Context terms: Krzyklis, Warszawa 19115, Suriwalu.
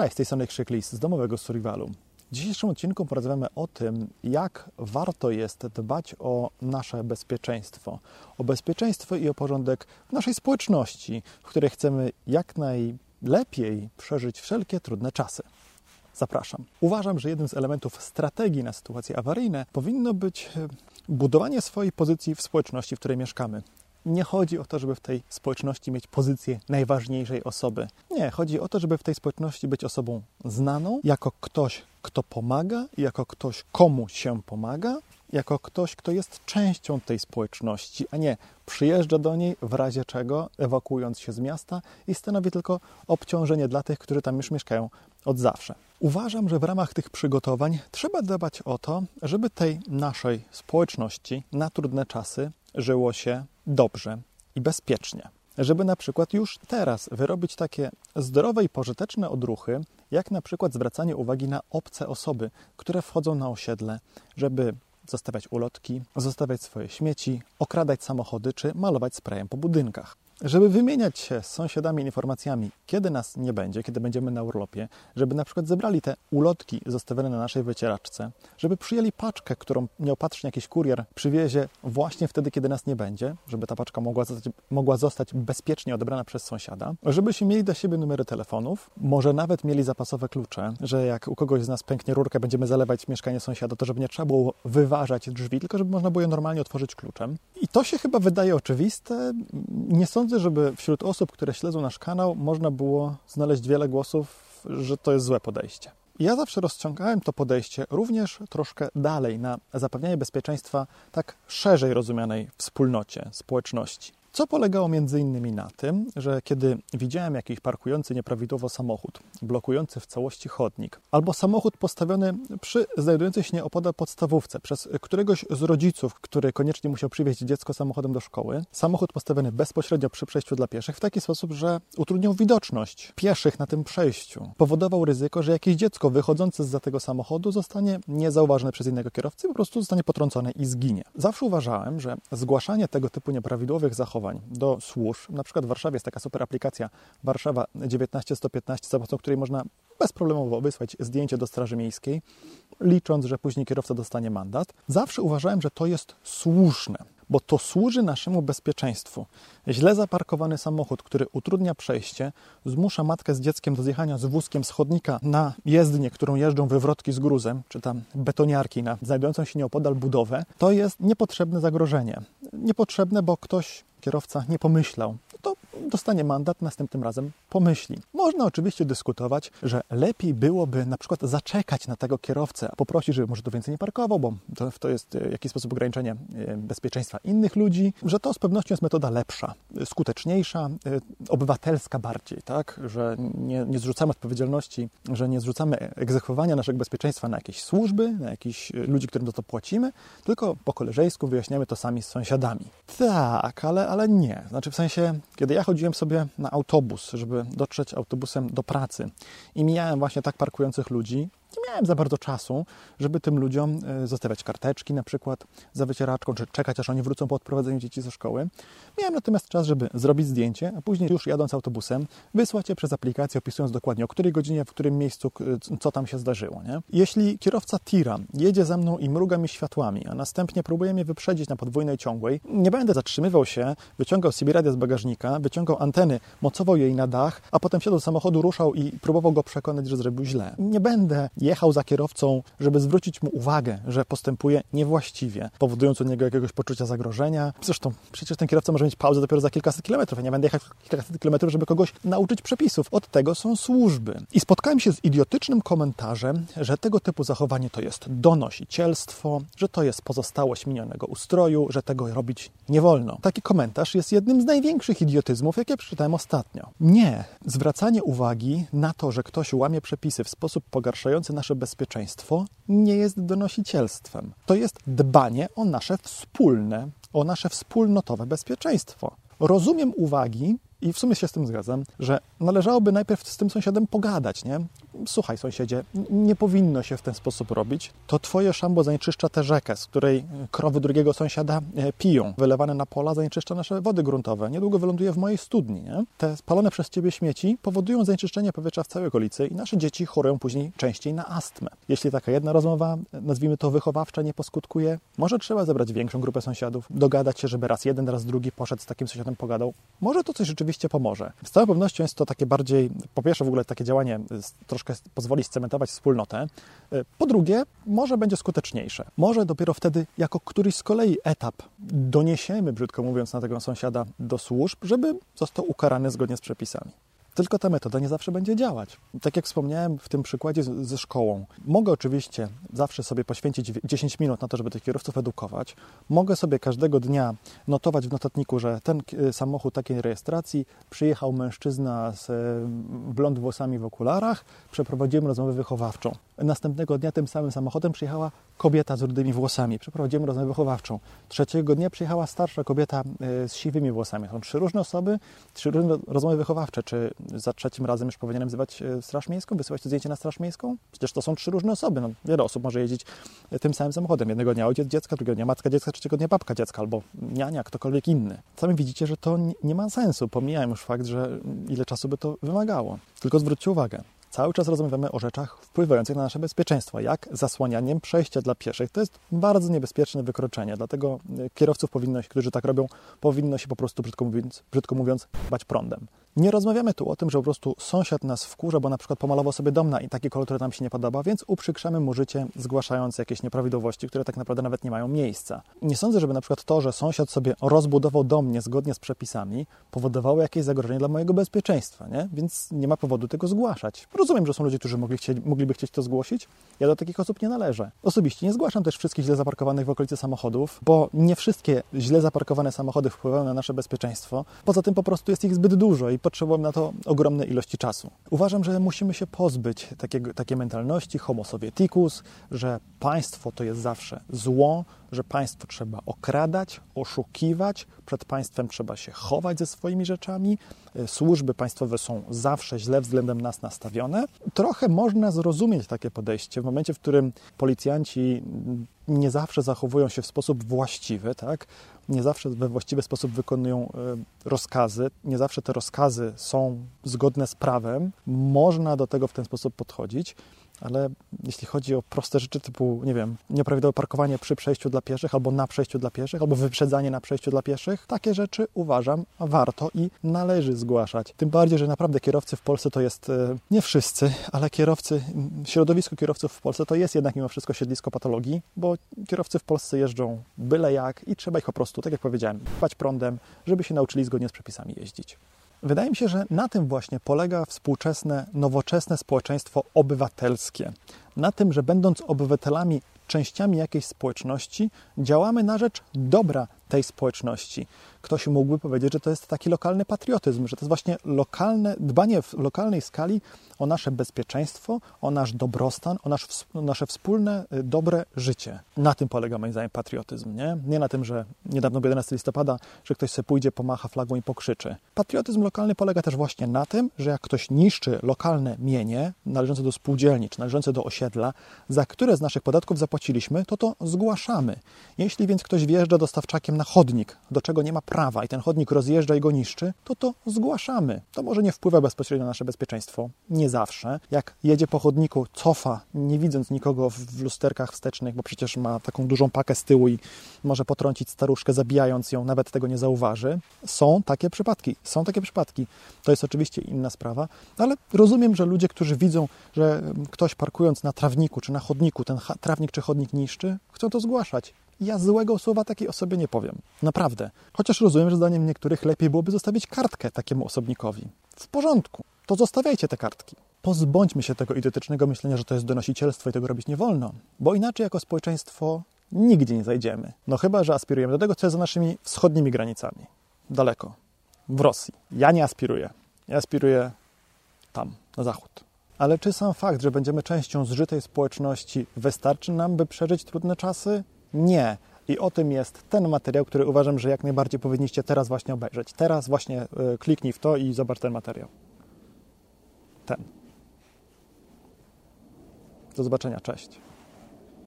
Cześć, z tej strony Krzyklis z domowego Suriwalu. W dzisiejszym odcinku porozmawiamy o tym, jak warto jest dbać o nasze bezpieczeństwo. O bezpieczeństwo i o porządek w naszej społeczności, w której chcemy jak najlepiej przeżyć wszelkie trudne czasy. Zapraszam. Uważam, że jednym z elementów strategii na sytuacje awaryjne powinno być budowanie swojej pozycji w społeczności, w której mieszkamy. Nie chodzi o to, żeby w tej społeczności mieć pozycję najważniejszej osoby. Nie, chodzi o to, żeby w tej społeczności być osobą znaną, jako ktoś, kto pomaga, jako ktoś, komu się pomaga, jako ktoś, kto jest częścią tej społeczności, a nie przyjeżdża do niej w razie czego, ewakuując się z miasta i stanowi tylko obciążenie dla tych, którzy tam już mieszkają od zawsze. Uważam, że w ramach tych przygotowań trzeba dbać o to, żeby tej naszej społeczności na trudne czasy żyło się dobrze i bezpiecznie. Żeby na przykład już teraz wyrobić takie zdrowe i pożyteczne odruchy, jak na przykład zwracanie uwagi na obce osoby, które wchodzą na osiedle, żeby zostawiać ulotki, zostawiać swoje śmieci, okradać samochody czy malować sprayem po budynkach. Żeby wymieniać się z sąsiadami informacjami, kiedy nas nie będzie, kiedy będziemy na urlopie, żeby na przykład zebrali te ulotki zostawione na naszej wycieraczce, żeby przyjęli paczkę, którą nieopatrznie jakiś kurier przywiezie właśnie wtedy, kiedy nas nie będzie, żeby ta paczka mogła zostać bezpiecznie odebrana przez sąsiada, żebyśmy mieli dla siebie numery telefonów, może nawet mieli zapasowe klucze, że jak u kogoś z nas pęknie rurkę, będziemy zalewać mieszkanie sąsiada, to żeby nie trzeba było wyważać drzwi, tylko żeby można było je normalnie otworzyć kluczem. I to się chyba wydaje oczywiste. Nie sądzę, żeby wśród osób, które śledzą nasz kanał, można było znaleźć wiele głosów, że to jest złe podejście. Ja zawsze rozciągałem to podejście również troszkę dalej na zapewnianie bezpieczeństwa tak szerzej rozumianej wspólnocie, społeczności. Co polegało m.in. na tym, że kiedy widziałem jakiś parkujący nieprawidłowo samochód, blokujący w całości chodnik, albo samochód postawiony przy znajdującej się nieopodal podstawówce przez któregoś z rodziców, który koniecznie musiał przywieźć dziecko samochodem do szkoły, samochód postawiony bezpośrednio przy przejściu dla pieszych w taki sposób, że utrudniał widoczność pieszych na tym przejściu, powodował ryzyko, że jakieś dziecko wychodzące zza tego samochodu zostanie niezauważone przez innego kierowcę, po prostu zostanie potrącone i zginie. Zawsze uważałem, że zgłaszanie tego typu nieprawidłowych zachowań do służb, na przykład w Warszawie jest taka super aplikacja Warszawa 19115, za pomocą której można bezproblemowo wysłać zdjęcie do Straży Miejskiej, licząc, że później kierowca dostanie mandat. Zawsze uważałem, że to jest słuszne, bo to służy naszemu bezpieczeństwu. Źle zaparkowany samochód, który utrudnia przejście, zmusza matkę z dzieckiem do zjechania z wózkiem z chodnika na jezdnię, którą jeżdżą wywrotki z gruzem, czy tam betoniarki na znajdującą się nieopodal budowę. To jest niepotrzebne zagrożenie. Niepotrzebne, bo ktoś, kierowca, nie pomyślał. To dostanie mandat, następnym razem pomyśli. Można oczywiście dyskutować, że lepiej byłoby na przykład zaczekać na tego kierowcę, poprosić, żeby może to więcej nie parkował, bo to jest w jakiś sposób ograniczenie bezpieczeństwa innych ludzi, że to z pewnością jest metoda lepsza, skuteczniejsza, obywatelska bardziej, tak? Że nie zrzucamy odpowiedzialności, że nie zrzucamy egzekwowania naszego bezpieczeństwa na jakieś służby, na jakichś ludzi, którym za to płacimy, tylko po koleżeńsku wyjaśniamy to sami z sąsiadami. Tak, ale nie. Znaczy w sensie, kiedy ja chodziłem sobie na autobus, żeby dotrzeć autobusem do pracy i mijałem właśnie tak parkujących ludzi, nie miałem za bardzo czasu, żeby tym ludziom zostawiać karteczki na przykład za wycieraczką, czy czekać, aż oni wrócą po odprowadzeniu dzieci ze szkoły. Miałem natomiast czas, żeby zrobić zdjęcie, a później już jadąc autobusem wysłać je przez aplikację, opisując dokładnie o której godzinie, w którym miejscu, co tam się zdarzyło. Nie? Jeśli kierowca tira jedzie za mną i mruga mi światłami, a następnie próbuje mnie wyprzedzić na podwójnej ciągłej, nie będę zatrzymywał się, wyciągał CB radia z bagażnika, wyciągał anteny, mocował jej na dach, a potem wsiadł do samochodu, ruszał i próbował go przekonać, że zrobił źle. Nie będę jechał za kierowcą, żeby zwrócić mu uwagę, że postępuje niewłaściwie, powodując u niego jakiegoś poczucia zagrożenia. Zresztą przecież ten kierowca może mieć pauzę dopiero za kilkaset kilometrów, ja nie będę jechał kilkaset kilometrów, żeby kogoś nauczyć przepisów. Od tego są służby. I spotkałem się z idiotycznym komentarzem, że tego typu zachowanie to jest donosicielstwo, że to jest pozostałość minionego ustroju, że tego robić nie wolno. Taki komentarz jest jednym z największych idiotyzmów, jakie przeczytałem ostatnio. Nie. Zwracanie uwagi na to, że ktoś łamie przepisy w sposób pogarszający nasze bezpieczeństwo, nie jest donosicielstwem. To jest dbanie o nasze wspólnotowe bezpieczeństwo. Rozumiem uwagi I w sumie się z tym zgadzam, że należałoby najpierw z tym sąsiadem pogadać, nie? Słuchaj, sąsiedzie, nie powinno się w ten sposób robić. To twoje szambo zanieczyszcza tę rzekę, z której krowy drugiego sąsiada piją. Wylewane na pola zanieczyszcza nasze wody gruntowe. Niedługo wyląduje w mojej studni, nie? Te spalone przez ciebie śmieci powodują zanieczyszczenie powietrza w całej okolicy i nasze dzieci chorują później częściej na astmę. Jeśli taka jedna rozmowa, nazwijmy to wychowawcza, nie poskutkuje, może trzeba zebrać większą grupę sąsiadów, dogadać się, żeby raz jeden, raz drugi poszedł z takim sąsiadem, pogadał. Może to coś rzeczywiście pomoże. Z całą pewnością jest to takie bardziej, po pierwsze w ogóle takie działanie troszkę pozwoli scementować wspólnotę, po drugie może będzie skuteczniejsze. Może dopiero wtedy jako któryś z kolei etap doniesiemy, brzydko mówiąc, na tego sąsiada do służb, żeby został ukarany zgodnie z przepisami. Tylko ta metoda nie zawsze będzie działać. Tak jak wspomniałem w tym przykładzie ze szkołą. Mogę oczywiście zawsze sobie poświęcić 10 minut na to, żeby tych kierowców edukować. Mogę sobie każdego dnia notować w notatniku, że ten samochód takiej rejestracji przyjechał mężczyzna z blond włosami w okularach, przeprowadziłem rozmowę wychowawczą. Następnego dnia tym samym samochodem przyjechała kobieta z rudymi włosami. Przeprowadziłem rozmowę wychowawczą. Trzeciego dnia przyjechała starsza kobieta z siwymi włosami. Są 3 różne osoby, 3 różne rozmowy wychowawcze. Czy za trzecim razem już powinienem wzywać Straż Miejską, wysyłać to zdjęcie na Straż Miejską? Przecież to są 3 różne osoby. No, wiele osób może jeździć tym samym samochodem. Jednego dnia ojciec dziecka, drugiego dnia matka dziecka, trzeciego dnia babka dziecka albo niania, ktokolwiek inny. Sami widzicie, że to nie ma sensu. Pomijam już fakt, że ile czasu by to wymagało. Tylko zwróćcie uwagę. Cały czas rozmawiamy o rzeczach wpływających na nasze bezpieczeństwo, jak zasłanianiem przejścia dla pieszych. To jest bardzo niebezpieczne wykroczenie, dlatego kierowców, którzy tak robią, powinno się po prostu, brzydko mówiąc, bać prądem. Nie rozmawiamy tu o tym, że po prostu sąsiad nas wkurza, bo na przykład pomalował sobie dom na i taki kolor, który nam się nie podoba, więc uprzykrzamy mu życie, zgłaszając jakieś nieprawidłowości, które tak naprawdę nawet nie mają miejsca. Nie sądzę, żeby na przykład to, że sąsiad sobie rozbudował dom niezgodnie z przepisami, powodowało jakieś zagrożenie dla mojego bezpieczeństwa, nie? Więc nie ma powodu tego zgłaszać. Rozumiem, że są ludzie, którzy mogliby chcieć to zgłosić. Ja do takich osób nie należę. Osobiście nie zgłaszam też wszystkich źle zaparkowanych w okolicy samochodów, bo nie wszystkie źle zaparkowane samochody wpływają na nasze bezpieczeństwo. Poza tym po prostu jest ich zbyt dużo i potrzebowałem na to ogromnej ilości czasu. Uważam, że musimy się pozbyć takiej mentalności homo sovieticus, że państwo to jest zawsze zło, że państwo trzeba okradać, oszukiwać, przed państwem trzeba się chować ze swoimi rzeczami, służby państwowe są zawsze źle względem nas nastawione. Trochę można zrozumieć takie podejście w momencie, w którym policjanci nie zawsze zachowują się w sposób właściwy, tak? Nie zawsze we właściwy sposób wykonują rozkazy, nie zawsze te rozkazy są zgodne z prawem. Można do tego w ten sposób podchodzić. Ale jeśli chodzi o proste rzeczy typu, nie wiem, nieprawidłowe parkowanie przy przejściu dla pieszych, albo na przejściu dla pieszych, albo wyprzedzanie na przejściu dla pieszych, takie rzeczy uważam warto i należy zgłaszać. Tym bardziej, że naprawdę kierowcy w Polsce to jest, nie wszyscy, ale środowisko kierowców w Polsce to jest jednak mimo wszystko siedlisko patologii, bo kierowcy w Polsce jeżdżą byle jak i trzeba ich po prostu, tak jak powiedziałem, bać prądem, żeby się nauczyli zgodnie z przepisami jeździć. Wydaje mi się, że na tym właśnie polega współczesne, nowoczesne społeczeństwo obywatelskie. Na tym, że będąc obywatelami, częściami jakiejś społeczności, działamy na rzecz dobra tej społeczności. Ktoś mógłby powiedzieć, że to jest taki lokalny patriotyzm, że to jest właśnie dbanie w lokalnej skali o nasze bezpieczeństwo, o nasz dobrostan, o nasze wspólne, dobre życie. Na tym polega moim zdaniem patriotyzm, nie? Nie na tym, że niedawno 11 listopada, że ktoś sobie pójdzie, pomacha flagą i pokrzyczy. Patriotyzm lokalny polega też właśnie na tym, że jak ktoś niszczy lokalne mienie należące do spółdzielni czy należące do osiedla, za które z naszych podatków zapłaciliśmy, to zgłaszamy. Jeśli więc ktoś wjeżdża dostawczakiem na chodnik, do czego nie ma prawa i ten chodnik rozjeżdża i go niszczy, to zgłaszamy. To może nie wpływa bezpośrednio na nasze bezpieczeństwo. Nie zawsze. Jak jedzie po chodniku, cofa, nie widząc nikogo w lusterkach wstecznych, bo przecież ma taką dużą pakę z tyłu i może potrącić staruszkę, zabijając ją, nawet tego nie zauważy. Są takie przypadki. To jest oczywiście inna sprawa, ale rozumiem, że ludzie, którzy widzą, że ktoś parkując na trawniku czy na chodniku, ten trawnik czy chodnik niszczy, chcą to zgłaszać. Ja złego słowa takiej osobie nie powiem. Naprawdę. Chociaż rozumiem, że zdaniem niektórych lepiej byłoby zostawić kartkę takiemu osobnikowi. W porządku. To zostawiajcie te kartki. Pozbądźmy się tego idiotycznego myślenia, że to jest donosicielstwo i tego robić nie wolno. Bo inaczej jako społeczeństwo nigdzie nie zajdziemy. No chyba, że aspirujemy do tego, co jest za naszymi wschodnimi granicami. Daleko. W Rosji. Ja nie aspiruję. Ja aspiruję tam, na zachód. Ale czy sam fakt, że będziemy częścią zżytej społeczności wystarczy nam, by przeżyć trudne czasy? Nie. I o tym jest ten materiał, który uważam, że jak najbardziej powinniście teraz właśnie obejrzeć. Teraz właśnie kliknij w to i zobacz ten materiał. Ten. Do zobaczenia, cześć.